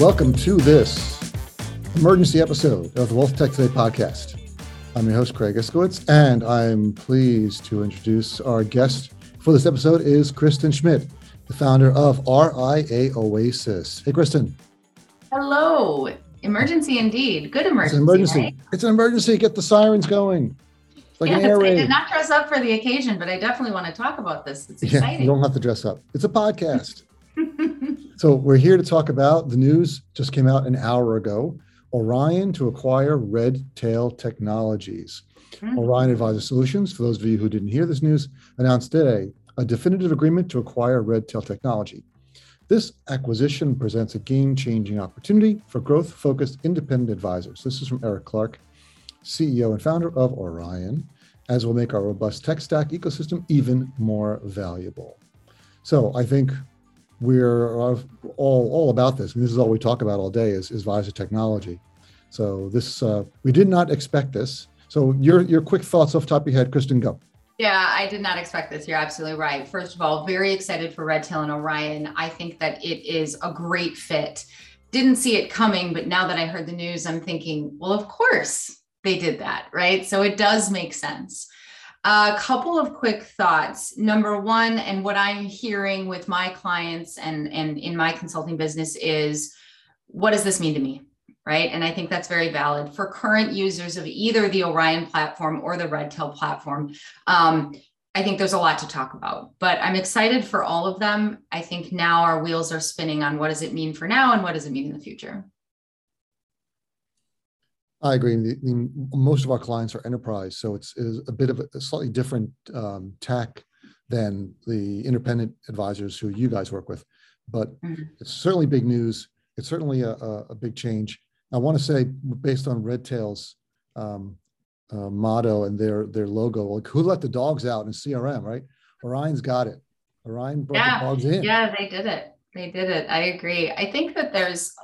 Welcome to this emergency episode of the Wealth Tech Today podcast. I'm your host, Craig Eskowitz, and I'm pleased to introduce our guest for this episode is Kristen Schmidt, the founder of RIA Oasis. Hey, Kristen. Hello. Emergency indeed. Good emergency. It's an emergency. Right? It's an emergency. Get the sirens going. It's like an air raid. I did not dress up for the occasion, but I definitely want to talk about this. It's exciting. Yeah, you don't have to dress up. It's a podcast. So we're here to talk about the news just came out an hour ago. Orion to acquire Redtail Technologies. Orion Advisor Solutions, for those of you who didn't hear this news, announced today a definitive agreement to acquire Redtail Technology. This acquisition presents a game-changing opportunity for growth-focused independent advisors. This is from Eric Clarke, CEO and founder of Orion, as we'll make our robust tech stack ecosystem even more valuable. So I think we're all about this. And this is all we talk about all day is advisor technology. So this we did not expect this. So your quick thoughts off the top of your head, Kristen, go. Yeah, I did not expect this. You're absolutely right. First of all, very excited for Redtail and Orion. I think that it is a great fit. Didn't see it coming, but now that I heard the news, I'm thinking, well, of course they did that, right? So it does make sense. A couple of quick thoughts. Number one, and what I'm hearing with my clients and in my consulting business is, what does this mean to me, right? And I think that's very valid for current users of either the Orion platform or the Redtail platform. I think there's a lot to talk about, but I'm excited for all of them. I think now our wheels are spinning on what does it mean for now and what does it mean in the future? I agree. Most of our clients are enterprise, so it is a bit of a slightly different tack than the independent advisors who you guys work with. But it's certainly big news. It's certainly a big change. I want to say, based on Redtail's motto and their logo, like who let the dogs out in CRM, right? Orion's got it. Orion brought the dogs in. Yeah, they did it. They did it. I agree. I think that there's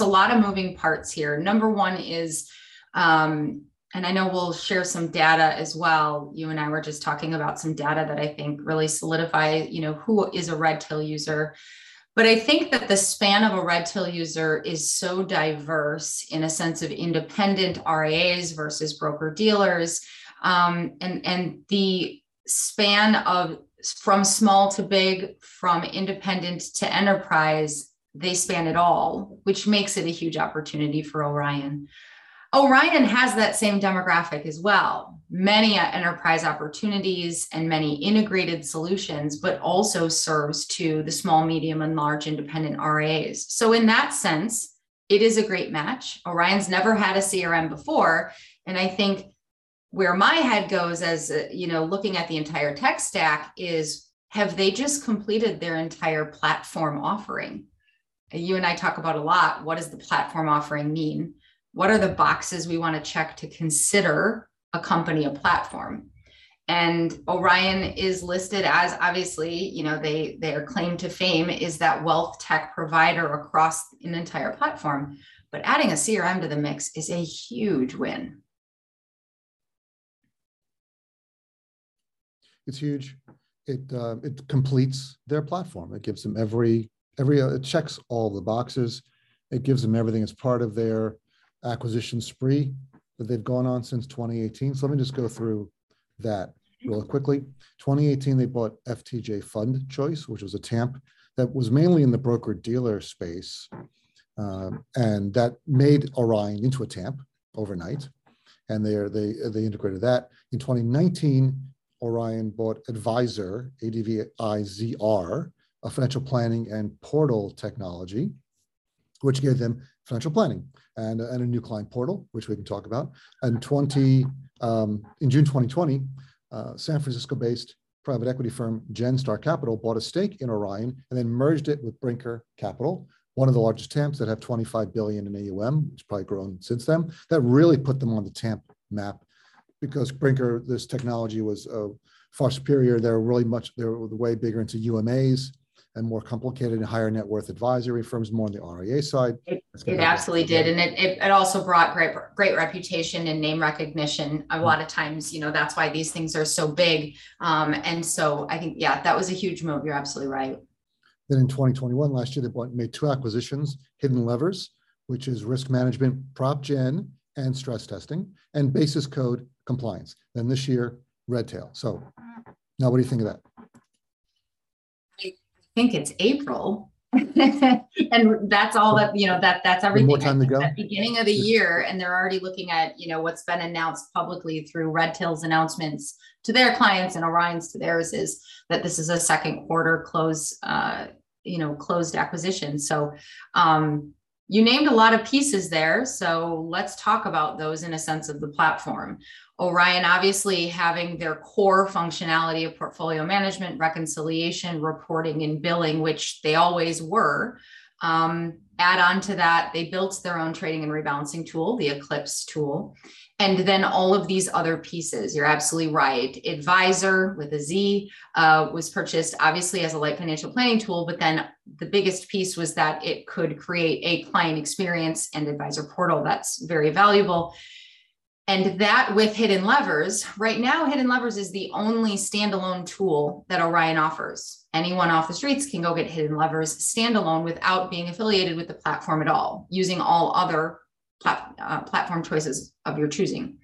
a lot of moving parts here. Number one is, and I know we'll share some data as well. You and I were just talking about some data that I think really solidify, who is a Redtail user. But I think that the span of a Redtail user is so diverse in a sense of independent RIAs versus broker dealers, and the span of from small to big, from independent to enterprise, they span it all, which makes it a huge opportunity for Orion. Orion has that same demographic as well. Many enterprise opportunities and many integrated solutions, but also serves to the small, medium, and large independent RIAs. So in that sense, it is a great match. Orion's never had a CRM before. And I think where my head goes as, looking at the entire tech stack is, have they just completed their entire platform offering? You and I talk about a lot, what does the platform offering mean? What are the boxes we want to check to consider a company a platform? And Orion is listed as, obviously, their claim to fame is that wealth tech provider across an entire platform, but adding a CRM to the mix is a huge win. It's huge. It completes their platform. It gives them every it checks all the boxes. It gives them everything as part of their acquisition spree that they've gone on since 2018. So let me just go through that real quickly. 2018, they bought FTJ Fund Choice, which was a TAMP that was mainly in the broker-dealer space. And that made Orion into a TAMP overnight. And they integrated that. In 2019, Orion bought ADVIZR, ADVIZR, a financial planning and portal technology, which gave them financial planning and a new client portal, which we can talk about. And in June 2020, San Francisco-based private equity firm Genstar Capital bought a stake in Orion and then merged it with Brinker Capital, one of the largest TAMPs that have $25 billion in AUM, which has probably grown since then. That really put them on the TAMP map because Brinker, this technology was far superior. They were way bigger into UMAs and more complicated and higher net worth advisory firms, more on the RIA side. It absolutely did. And it also brought great reputation and name recognition. A lot of times, that's why these things are so big. And so I think, that was a huge move. You're absolutely right. Then in 2021, last year, they made two acquisitions, Hidden Levers, which is risk management, prop gen, and stress testing, and basis code compliance. Then this year, Redtail. So now what do you think of that? I think it's April. And that's all that, you know, that's everything. More time to go. At the beginning of the year, and they're already looking at, you know, what's been announced publicly through Redtail's announcements to their clients and Orion's to theirs, is that this is a second quarter close, you know, closed acquisition. So you named a lot of pieces there. So let's talk about those in a sense of the platform. Orion, obviously having their core functionality of portfolio management, reconciliation, reporting, and billing, which they always were. Add on to that, they built their own trading and rebalancing tool, the Eclipse tool. And then all of these other pieces, you're absolutely right. ADVIZR with a Z was purchased obviously as a light financial planning tool, but then the biggest piece was that it could create a client experience and advisor portal. That's very valuable. And that with Hidden Levers, right now, Hidden Levers is the only standalone tool that Orion offers. Anyone off the streets can go get Hidden Levers standalone without being affiliated with the platform at all, using all other platform choices of your choosing.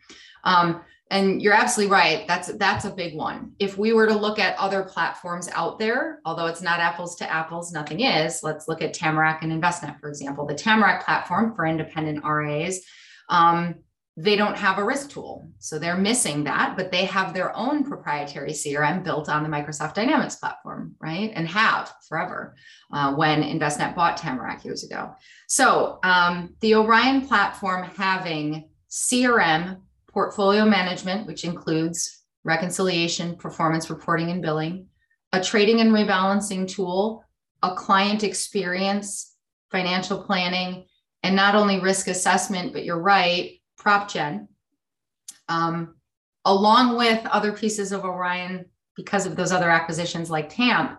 And you're absolutely right. That's a big one. If we were to look at other platforms out there, although it's not apples to apples, nothing is, let's look at Tamarac and Envestnet, for example. The Tamarac platform for independent RIAs, they don't have a risk tool. So they're missing that, but they have their own proprietary CRM built on the Microsoft Dynamics platform, right? And have forever when Envestnet bought Tamarac years ago. So the Orion platform having CRM, portfolio management, which includes reconciliation, performance reporting and billing, a trading and rebalancing tool, a client experience, financial planning, and not only risk assessment, but you're right, prop gen, along with other pieces of Orion because of those other acquisitions like TAMP,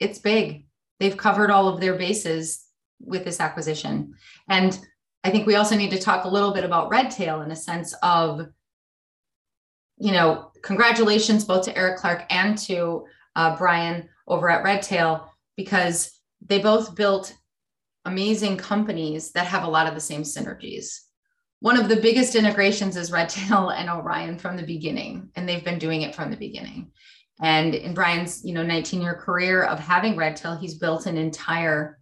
it's big. They've covered all of their bases with this acquisition. And I think we also need to talk a little bit about Redtail in a sense of, you know, congratulations both to Eric Clarke and to Brian over at Redtail, because they both built amazing companies that have a lot of the same synergies. One of the biggest integrations is Redtail and Orion from the beginning, and they've been doing it from the beginning. And in Brian's, you know, 19-year career of having Redtail, he's built an entire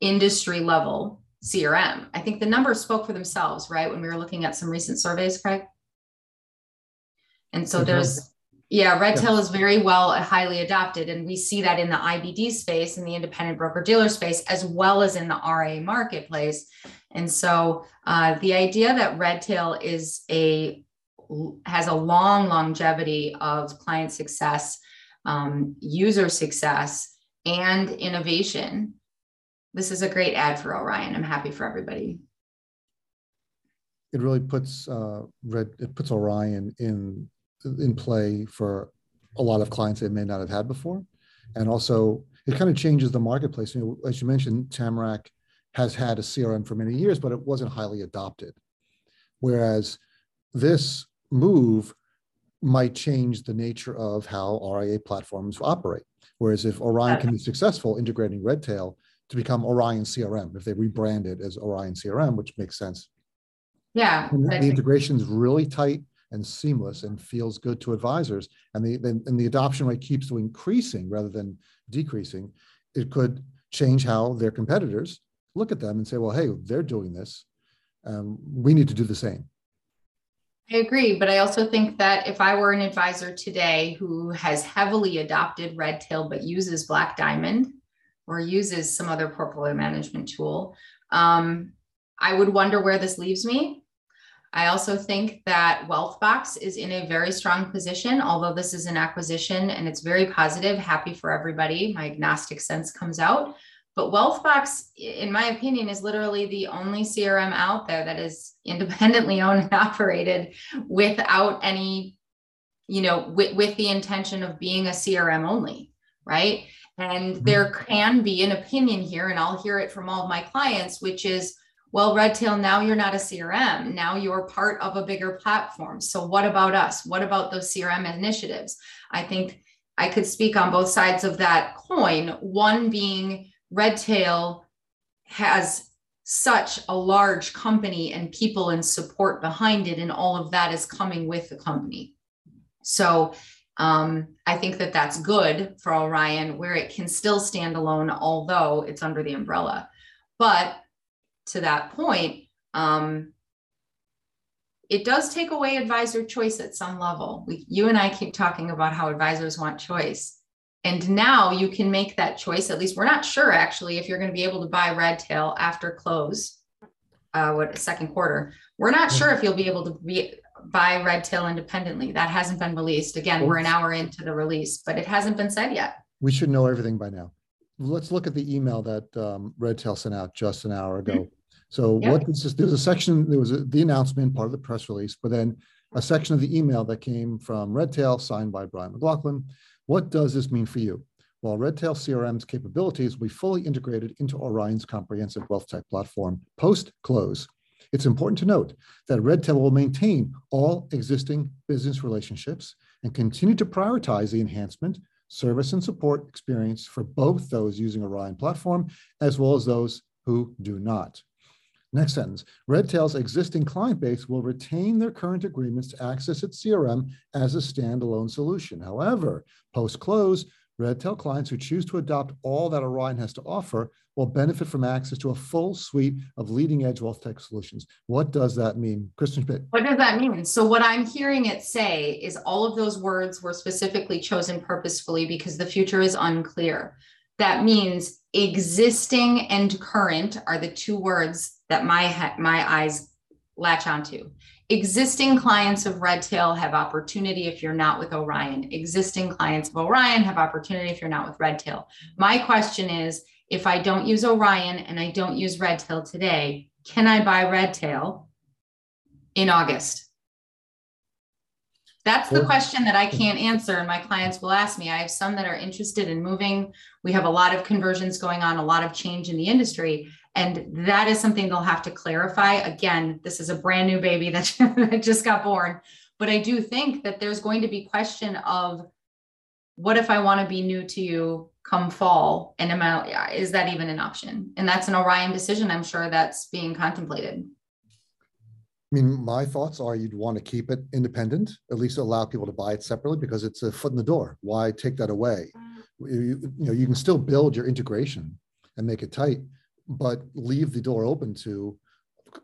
industry-level CRM. I think the numbers spoke for themselves, right? When we were looking at some recent surveys, Craig. And so there's, yeah, Redtail is very well highly adopted, and we see that in the IBD space, in the independent broker-dealer space, as well as in the RA marketplace. And so the idea that Redtail has a long longevity of client success, user success, and innovation. This is a great ad for Orion. I'm happy for everybody. It really puts it puts Orion in play for a lot of clients they may not have had before, and also it kind of changes the marketplace. You know, as you mentioned, Tamarac has had a CRM for many years, but it wasn't highly adopted. Whereas this move might change the nature of how RIA platforms operate. Whereas if Orion can be successful integrating Redtail to become Orion CRM, if they rebrand it as Orion CRM, which makes sense. Yeah. And the integration is really tight and seamless and feels good to advisors. And the adoption rate keeps increasing rather than decreasing. It could change how their competitors look at them and say, well, hey, they're doing this. We need to do the same. I agree. But I also think that if I were an advisor today who has heavily adopted Redtail, but uses Black Diamond or uses some other portfolio management tool, I would wonder where this leaves me. I also think that Wealthbox is in a very strong position, although this is an acquisition and it's very positive, happy for everybody. My agnostic sense comes out. But Wealthbox, in my opinion, is literally the only CRM out there that is independently owned and operated without any, you know, with the intention of being a CRM only, right? And there can be an opinion here, and I'll hear it from all of my clients, which is, well, Redtail, now you're not a CRM. Now you're part of a bigger platform. So what about us? What about those CRM initiatives? I think I could speak on both sides of that coin, one being Redtail has such a large company and people and support behind it, and all of that is coming with the company. So I think that that's good for Orion, where it can still stand alone, although it's under the umbrella. But to that point, it does take away advisor choice at some level. You and I keep talking about how advisors want choice. And now you can make that choice. At least we're not sure, actually, if you're going to be able to buy Redtail after close, second quarter. We're not sure if you'll be able to buy Redtail independently. That hasn't been released. Again, we're an hour into the release, but it hasn't been said yet. We should know everything by now. Let's look at the email that Redtail sent out just an hour ago. So what this is, there's a section, there was the announcement, part of the press release, but then a section of the email that came from Redtail, signed by Brian McLaughlin. What does this mean for you? While Redtail CRM's capabilities will be fully integrated into Orion's comprehensive wealth tech platform post-close, it's important to note that Redtail will maintain all existing business relationships and continue to prioritize the enhancement, service, and support experience for both those using Orion platform as well as those who do not. Next sentence, Redtail's existing client base will retain their current agreements to access its CRM as a standalone solution. However, post-close, Redtail clients who choose to adopt all that Orion has to offer will benefit from access to a full suite of leading-edge wealth tech solutions. What does that mean? Kristen Schmidt. What does that mean? So what I'm hearing it say is all of those words were specifically chosen purposefully because the future is unclear. That means existing and current are the two words that my eyes latch onto. Existing clients of Redtail have opportunity if you're not with Orion. Existing clients of Orion have opportunity if you're not with Redtail. My question is, if I don't use Orion and I don't use Redtail today, can I buy Redtail in August? That's the question that I can't answer, and my clients will ask me. I have some that are interested in moving. We have a lot of conversions going on, a lot of change in the industry, and that is something they'll have to clarify. Again, this is a brand new baby that just got born, but I do think that there's going to be question of, what if I want to be new to you come fall, and is that even an option? And that's an Orion decision, I'm sure, that's being contemplated. I mean, my thoughts are you'd want to keep it independent, at least allow people to buy it separately, because it's a foot in the door. Why take that away? You know, you can still build your integration and make it tight, but leave the door open to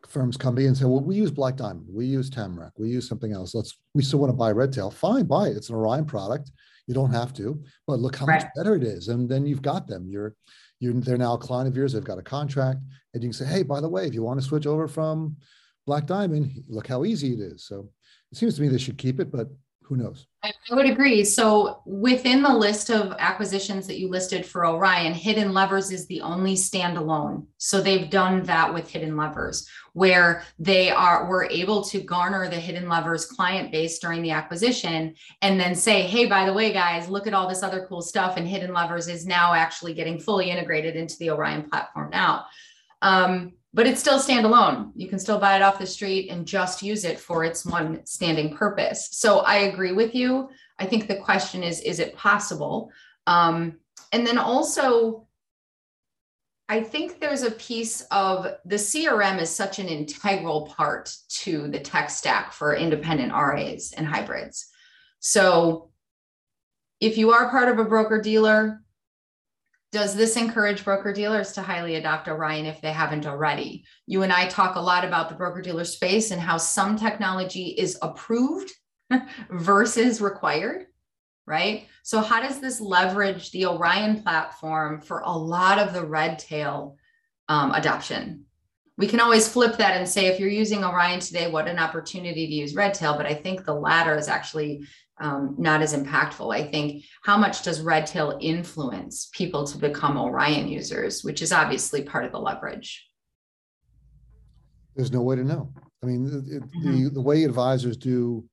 firms coming in and say, well, we use Black Diamond, we use Tamarac, we use something else. We still want to buy Redtail. Fine, buy it. It's an Orion product. You don't have to, but look how much better it is. And then you've got them. They're now a client of yours. They've got a contract, and you can say, hey, by the way, if you want to switch over from Black Diamond, look how easy it is. So it seems to me they should keep it, but who knows? I would agree. So within the list of acquisitions that you listed for Orion, Hidden Levers is the only standalone. So they've done that with Hidden Levers, where they were able to garner the Hidden Levers client base during the acquisition, and then say, hey, by the way, guys, look at all this other cool stuff. And Hidden Levers is now actually getting fully integrated into the Orion platform now. But it's still standalone. You can still buy it off the street and just use it for its one standing purpose. So I agree with you. I think the question is it possible? And then also, I think there's a piece of the CRM is such an integral part to the tech stack for independent RIAs and hybrids. So if you are part of a broker dealer, does this encourage broker-dealers to highly adopt Orion if they haven't already? You and I talk a lot about the broker-dealer space and how some technology is approved versus required, right? So how does this leverage the Orion platform for a lot of the Redtail adoption? We can always flip that and say, if you're using Orion today, what an opportunity to use Redtail. But I think the latter is actually not as impactful. I think, how much does Redtail influence people to become Orion users, which is obviously part of the leverage? There's no way to know. I mean, the way advisors do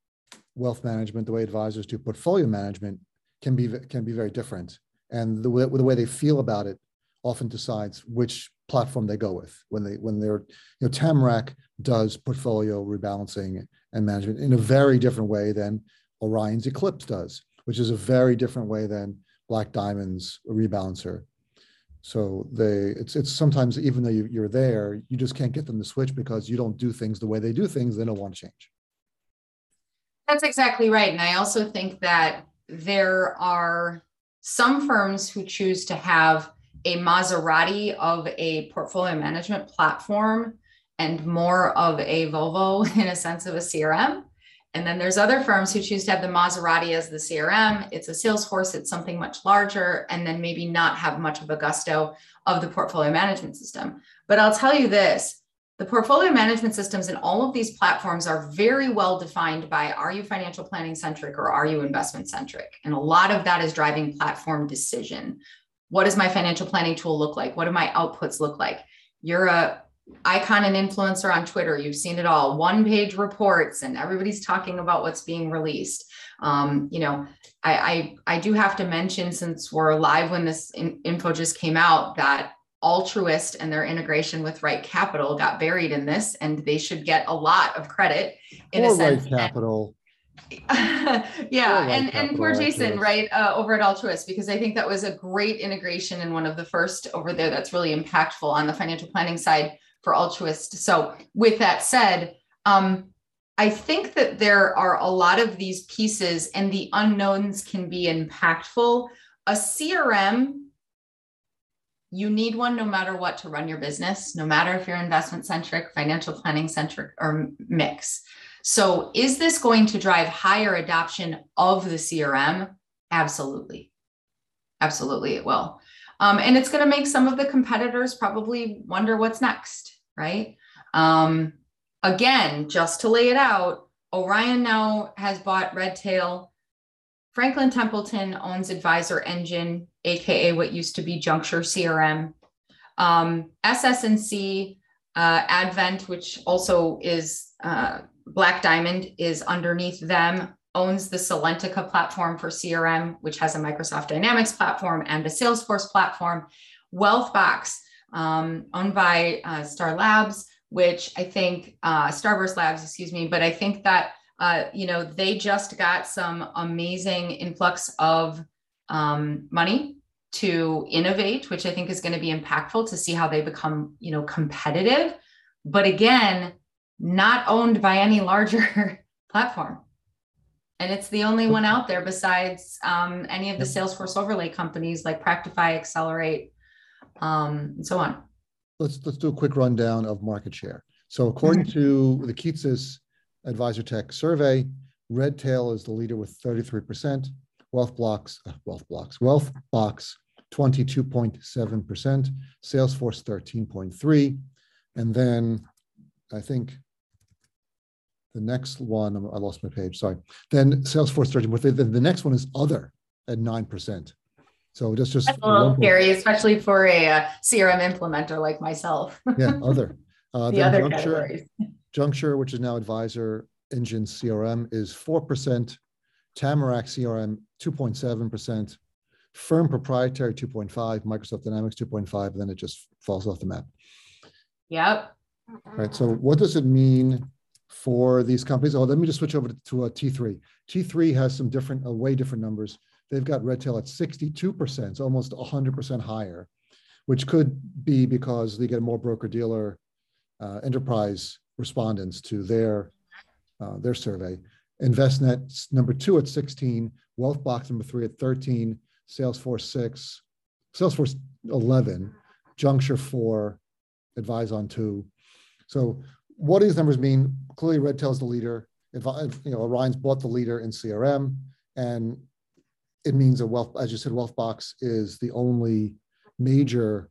wealth management, the way advisors do portfolio management can be very different. And the way they feel about it often decides which platform they go with when they're, you know, Tamarac does portfolio rebalancing and management in a very different way than Orion's Eclipse does. which is a very different way than Black Diamond's rebalancer. So it's sometimes, even though you're there, you just can't get them to switch because you don't do things the way they do things. They don't want to change. That's exactly right. And I also think that there are some firms who choose to have a Maserati of a portfolio management platform and more of a Volvo in a sense of a CRM. And then there's other firms who choose to have the Maserati as the CRM. It's a Salesforce, it's something much larger, and then maybe not have much of a gusto of the portfolio management system. But I'll tell you this, the portfolio management systems in all of these platforms are very well defined by, are you financial planning centric or are you investment centric? And a lot of that is driving platform decision. What does my financial planning tool look like? What do my outputs look like? You're a icon and influencer on Twitter. You've seen it all. One-page reports, and everybody's talking about what's being released. You know, I do have to mention, since we're live when this info just came out, that Altruist and their integration with Right Capital got buried in this, and they should get a lot of credit in a sense. Right Capital. And poor Jason, right, over at Altruist, because I think that was a great integration and one of the first over there that's really impactful on the financial planning side for Altruist. So with that said, I think that there are a lot of these pieces and the unknowns can be impactful. A CRM, you need one no matter what to run your business, no matter if you're investment centric, financial planning centric, or mix. So is this going to drive higher adoption of the CRM? Absolutely. Absolutely, it will. And it's going to make some of the competitors probably wonder what's next, right? Again, just to lay it out, Orion now has bought Redtail. Franklin Templeton owns AdvisorEngine, aka what used to be Junxure CRM. SS&C, Advent, which also is... Black Diamond is underneath them, owns the Salentica platform for CRM, which has a Microsoft Dynamics platform and a Salesforce platform. Wealthbox, owned by Starburst Labs, excuse me, but I think that, they just got some amazing influx of money to innovate, which I think is going to be impactful to see how they become, competitive. But again, not owned by any larger platform. And it's the only one out there besides any of the Salesforce overlay companies like Practifi, XLR8, and so on. Let's do a quick rundown of market share. So according to the Keatsis Advisor Tech survey, Redtail is the leader with 33%, Wealthbox 22.7%, Salesforce 13.3%, and then I think the next one, I lost my page, sorry. Then Salesforce 13, but the next one is other at 9%. So just that's a little scary, especially for a CRM implementer like myself. Yeah, other. The other categories. Junxure, which is now AdvisorEngine CRM, is 4%. Tamarac CRM, 2.7%. Firm proprietary, 2.5%. Microsoft Dynamics, 2.5%. Then it just falls off the map. Yep. All right, so what does it mean for these companies? Oh, let me just switch over to T3. T3 has some different, way different numbers. They've got Redtail at 62%, so almost 100% higher, which could be because they get more broker-dealer enterprise respondents to their survey. Envestnet, number 2 at 16, Wealthbox, number 3 at 13, Salesforce 6, Salesforce 11, Junxure 4, AdvyZon 2. So what do these numbers mean? Clearly, Redtail's the leader. Orion's bought the leader in CRM, and it means as you said, Wealthbox is the only major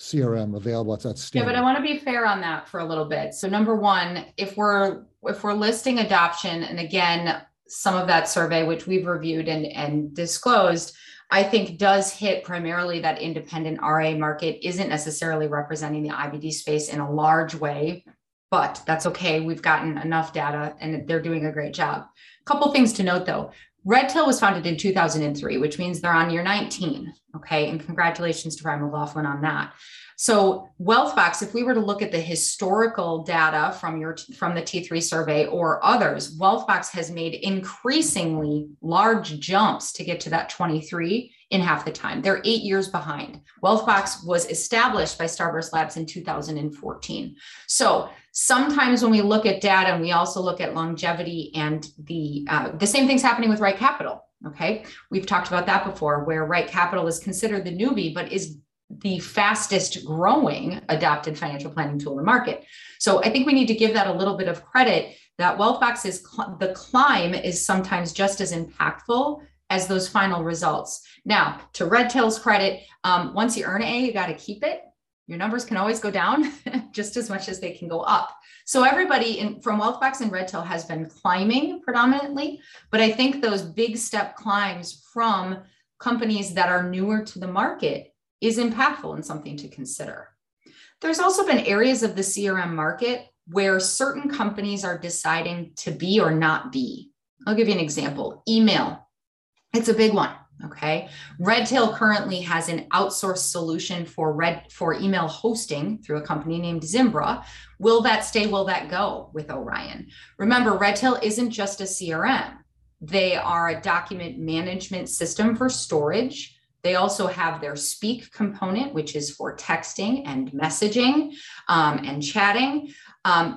CRM available. It's that standard. Yeah, but I want to be fair on that for a little bit. So number one, if we're listing adoption, and again, some of that survey, which we've reviewed and disclosed, I think does hit primarily that independent RA market isn't necessarily representing the IBD space in a large way, but that's okay. We've gotten enough data and they're doing a great job. A couple things to note though, Redtail was founded in 2003, which means they're on year 19. Okay. And congratulations to Brian McLaughlin on that. So Wealthbox, if we were to look at the historical data from the T3 survey or others, Wealthbox has made increasingly large jumps to get to that 23 in half the time. They're 8 years behind. Wealthbox was established by Starburst Labs in 2014. So sometimes when we look at data, and we also look at longevity and the same thing's happening with Right Capital. Okay, we've talked about that before, where Right Capital is considered the newbie, but is the fastest growing adopted financial planning tool in the market. So I think we need to give that a little bit of credit, that Wealthbox is the climb is sometimes just as impactful as those final results. Now, to Redtail's credit, once you earn an A, you got to keep it. Your numbers can always go down just as much as they can go up. So everybody from Wealthbox and Redtail has been climbing predominantly, but I think those big step climbs from companies that are newer to the market is impactful and something to consider. There's also been areas of the CRM market where certain companies are deciding to be or not be. I'll give you an example. Email. It's a big one. Okay. Redtail currently has an outsourced solution for email hosting through a company named Zimbra. Will that stay? Will that go with Orion? Remember, Redtail isn't just a CRM. They are a document management system for storage. They also have their Speak component, which is for texting and messaging and chatting.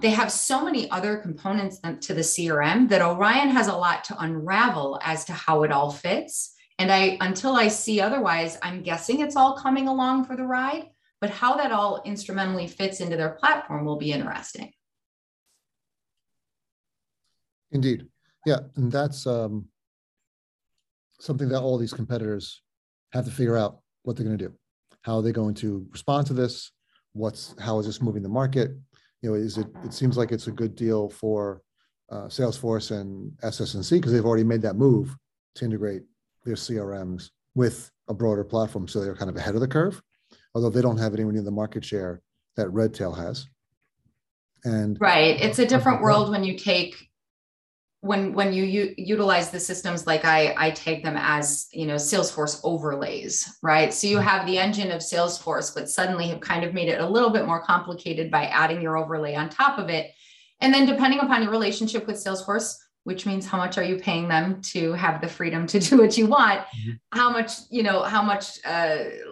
They have so many other components to the CRM that Orion has a lot to unravel as to how it all fits. And until I see otherwise, I'm guessing it's all coming along for the ride, but how that all instrumentally fits into their platform will be interesting. Indeed. Yeah, and that's something that all these competitors have to figure out what they're going to do. How are they going to respond to this? How is this moving the market? You know, it seems like it's a good deal for Salesforce and SS&C because they've already made that move to integrate their CRMs with a broader platform. So they're kind of ahead of the curve, although they don't have anywhere near the market share that Redtail has. And right. It's a different world when you take when you utilize the systems, like I take them as, you know, Salesforce overlays, right? So you have the engine of Salesforce, but suddenly have kind of made it a little bit more complicated by adding your overlay on top of it. And then depending upon your relationship with Salesforce, which means how much are you paying them to have the freedom to do what you want, how much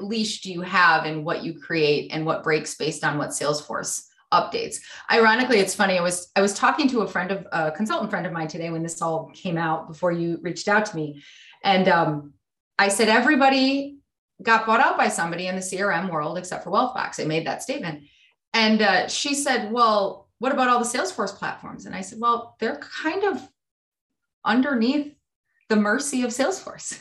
leash do you have in what you create and what breaks based on what Salesforce updates. Ironically, it's funny. I was talking to a consultant friend of mine today when this all came out before you reached out to me. And I said, everybody got bought out by somebody in the CRM world, except for Wealthbox. I made that statement. And she said, well, what about all the Salesforce platforms? And I said, well, they're kind of underneath the mercy of Salesforce.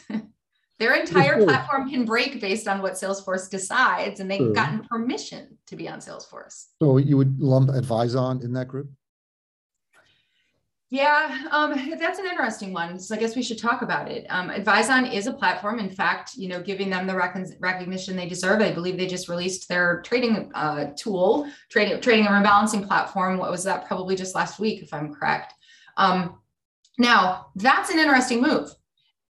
Their entire platform can break based on what Salesforce decides, and they've gotten permission to be on Salesforce. So you would lump AdvyizOn in that group? Yeah, that's an interesting one. So I guess we should talk about it. AdvyizOn is a platform. In fact, you know, giving them the recognition they deserve. I believe they just released their trading tool, trading and rebalancing platform. What was that? Probably just last week, if I'm correct. Now, that's an interesting move.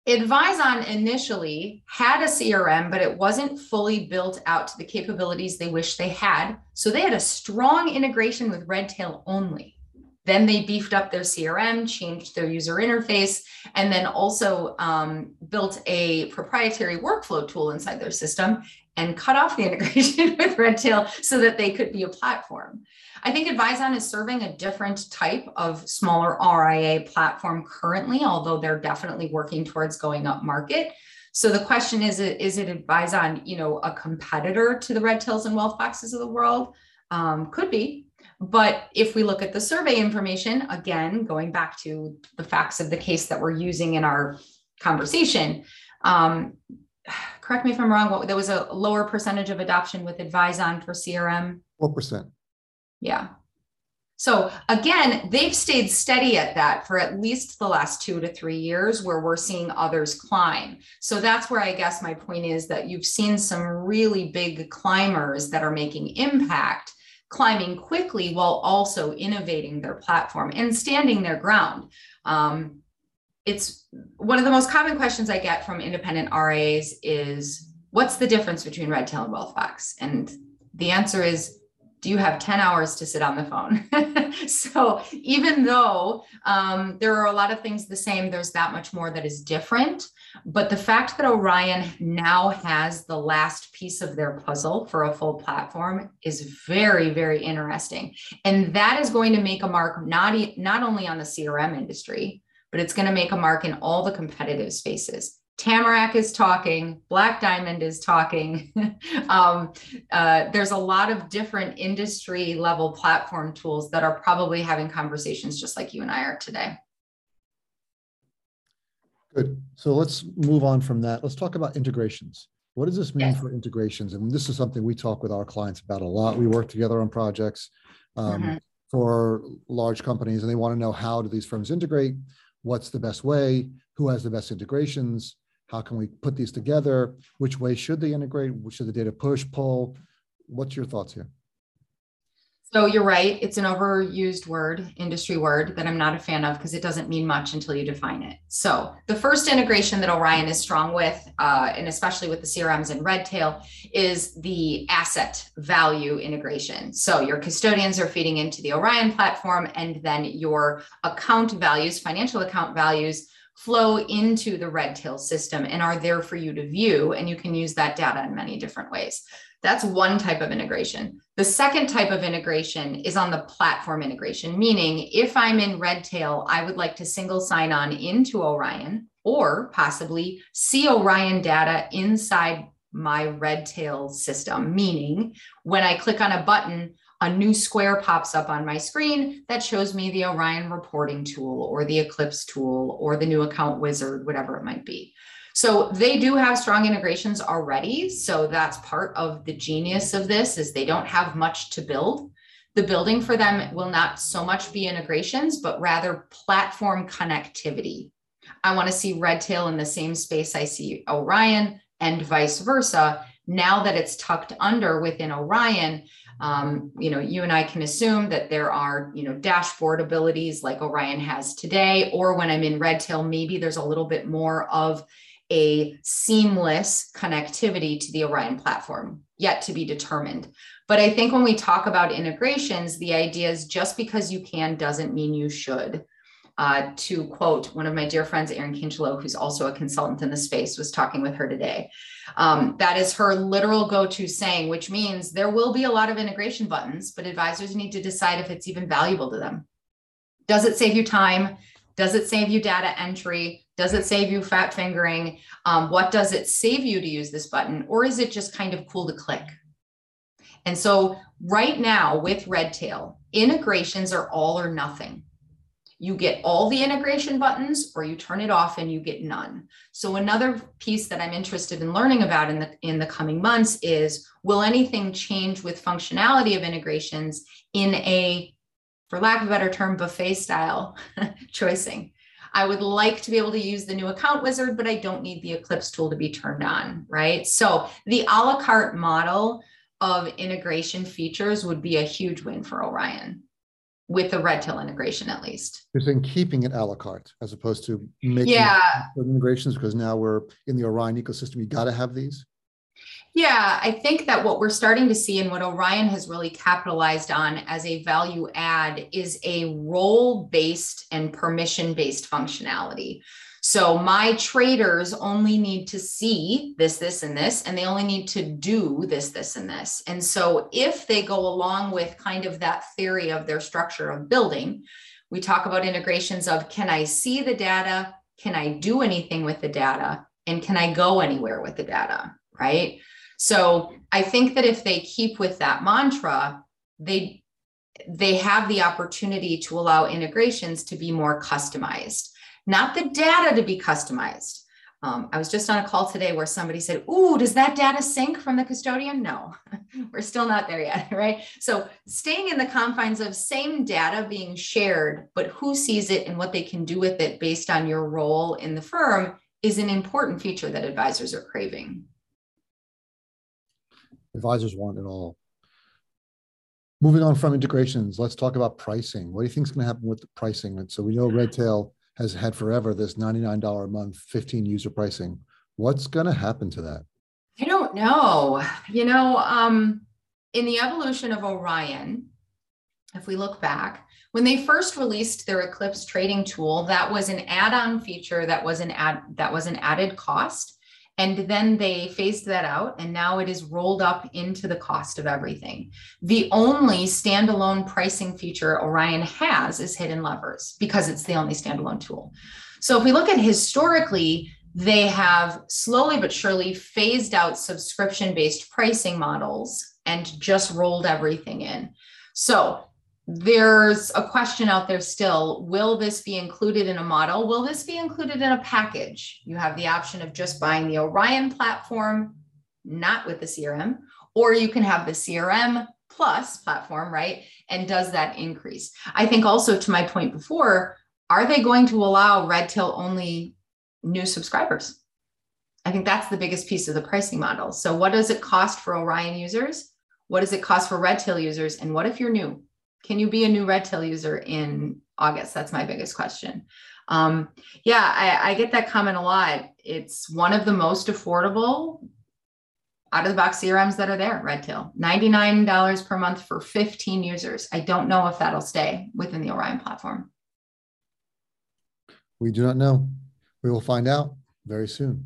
AdvyizOn initially had a CRM, but it wasn't fully built out to the capabilities they wish they had. So they had a strong integration with Redtail only. Then they beefed up their CRM, changed their user interface, and then also built a proprietary workflow tool inside their system and cut off the integration with Redtail so that they could be a platform. I think AdvyizOn is serving a different type of smaller RIA platform currently, although they're definitely working towards going up market. So the question is it AdvyizOn, you know, a competitor to the Redtails and Wealthboxes of the world? Could be. But if we look at the survey information, again, going back to the facts of the case that we're using in our conversation, correct me if I'm wrong, there was a lower percentage of adoption with AdvyizOn for CRM. 4%. Yeah. So again, they've stayed steady at that for at least the last 2 to 3 years, where we're seeing others climb. So that's where I guess my point is that you've seen some really big climbers that are making impact, climbing quickly while also innovating their platform and standing their ground. it's one of the most common questions I get from independent RIAs is, what's the difference between Redtail and Wealthbox? And the answer is, do you have 10 hours to sit on the phone? So even though there are a lot of things the same, there's that much more that is different. But the fact that Orion now has the last piece of their puzzle for a full platform is very, very interesting. And that is going to make a mark not only on the CRM industry, but it's going to make a mark in all the competitive spaces. Tamarac is talking, Black Diamond is talking. There's a lot of different industry level platform tools that are probably having conversations just like you and I are today. Good. So let's move on from that. Let's talk about integrations. What does this mean for integrations? And this is something we talk with our clients about a lot. We work together on projects for large companies, and they want to know, how do these firms integrate? What's the best way? Who has the best integrations? How can we put these together? Which way should they integrate? Should the data push, pull? What's your thoughts here? So you're right. It's an overused word, industry word, that I'm not a fan of because it doesn't mean much until you define it. So the first integration that Orion is strong with, and especially with the CRMs and Redtail, is the asset value integration. So your custodians are feeding into the Orion platform, and then your account values, financial account values, flow into the Redtail system and are there for you to view. And you can use that data in many different ways. That's one type of integration. The second type of integration is on the platform integration, meaning if I'm in Redtail, I would like to single sign on into Orion or possibly see Orion data inside my Redtail system, meaning when I click on a button, a new square pops up on my screen that shows me the Orion reporting tool or the Eclipse tool or the new account wizard, whatever it might be. So they do have strong integrations already. So that's part of the genius of this, is they don't have much to build. The building for them will not so much be integrations, but rather platform connectivity. I want to see Redtail in the same space I see Orion, and vice versa. Now that it's tucked under within Orion, you and I can assume that there are, dashboard abilities like Orion has today, or when I'm in Redtail, maybe there's a little bit more of a seamless connectivity to the Orion platform, yet to be determined. But I think when we talk about integrations, the idea is just because you can doesn't mean you should. To quote one of my dear friends, Aaron Kinchelow, who's also a consultant in the space, was talking with her today. That is her literal go-to saying, which means there will be a lot of integration buttons, but advisors need to decide if it's even valuable to them. Does it save you time? Does it save you data entry? Does it save you fat fingering? What does it save you to use this button? Or is it just kind of cool to click? And so right now with Redtail, integrations are all or nothing. You get all the integration buttons, or you turn it off and you get none. So another piece that I'm interested in learning about in the coming months is, will anything change with functionality of integrations in a, for lack of a better term, buffet style choicing? I would like to be able to use the new account wizard, but I don't need the Eclipse tool to be turned on, right? So the a la carte model of integration features would be a huge win for Orion, with the Redtail integration at least. You're saying keeping it a la carte as opposed to making integrations, because now we're in the Orion ecosystem, you got to have these? Yeah, I think that what we're starting to see and what Orion has really capitalized on as a value add is a role-based and permission-based functionality. So my traders only need to see this, this, and this, and they only need to do this, this, and this. And so if they go along with kind of that theory of their structure of building, we talk about integrations of, can I see the data? Can I do anything with the data? And can I go anywhere with the data, right? So I think that if they keep with that mantra, they have the opportunity to allow integrations to be more customized. Not the data to be customized. I was just on a call today where somebody said, ooh, does that data sync from the custodian? No, we're still not there yet, right? So staying in the confines of same data being shared, but who sees it and what they can do with it based on your role in the firm is an important feature that advisors are craving. Advisors want it all. Moving on from integrations, let's talk about pricing. What do you think is going to happen with the pricing? And so we know Redtail has had forever this $99 a month, 15 user pricing. What's going to happen to that? I don't know. You know, in the evolution of Orion, if we look back, when they first released their Eclipse trading tool, that was an add-on feature, that was an added cost. And then they phased that out, and now it is rolled up into the cost of everything. The only standalone pricing feature Orion has is Hidden Levers, because it's the only standalone tool. So if we look at historically, they have slowly but surely phased out subscription-based pricing models and just rolled everything in. So there's a question out there still, will this be included in a model? Will this be included in a package? You have the option of just buying the Orion platform, not with the CRM, or you can have the CRM plus platform, right? And does that increase? I think also, to my point before, are they going to allow Redtail only new subscribers? I think that's the biggest piece of the pricing model. So what does it cost for Orion users? What does it cost for Redtail users? And what if you're new? Can you be a new Redtail user in August? That's my biggest question. I get that comment a lot. It's one of the most affordable out-of-the-box CRMs that are there, Redtail. $99 per month for 15 users. I don't know if that'll stay within the Orion platform. We do not know. We will find out very soon.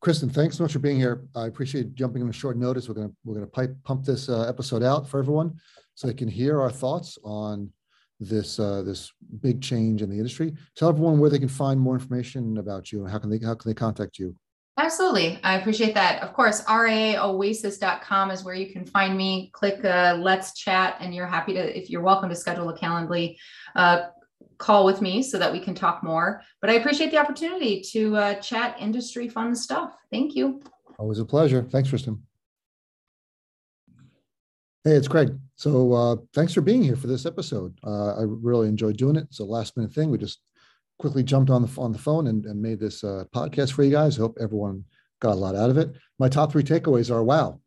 Kristen, thanks so much for being here. I appreciate jumping on short notice. We're gonna pump this episode out for everyone, so they can hear our thoughts on this this big change in the industry. Tell everyone where they can find more information about you and how can they contact you. Absolutely, I appreciate that. Of course, RIAOasis.com is where you can find me. Click Let's Chat, and you're welcome to schedule a Calendly call with me so that we can talk more. But I appreciate the opportunity to chat industry fun stuff. Thank you. Always a pleasure. Thanks, Kristen. Hey, it's Craig. So thanks for being here for this episode. I really enjoyed doing it. It's a last minute thing. We just quickly jumped on the phone and made this podcast for you guys. I hope everyone got a lot out of it. My top three takeaways are, wow,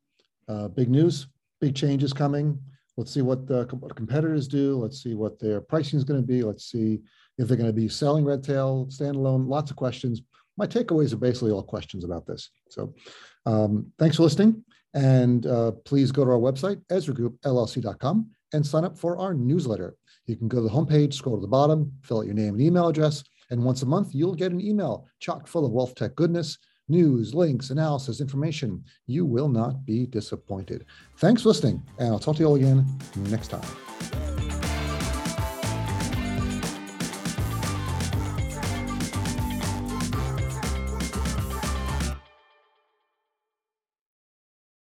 big news, big changes coming. Let's see what the competitors do. Let's see what their pricing is going to be. Let's see if they're going to be selling Redtail standalone. Lots of questions. My takeaways are basically all questions about this. So thanks for listening. And please go to our website, EzraGroupLLC.com, and sign up for our newsletter. You can go to the homepage, scroll to the bottom, fill out your name and email address. And once a month, you'll get an email chock full of wealth tech goodness, news, links, analysis, information. You will not be disappointed. Thanks for listening, and I'll talk to you all again next time.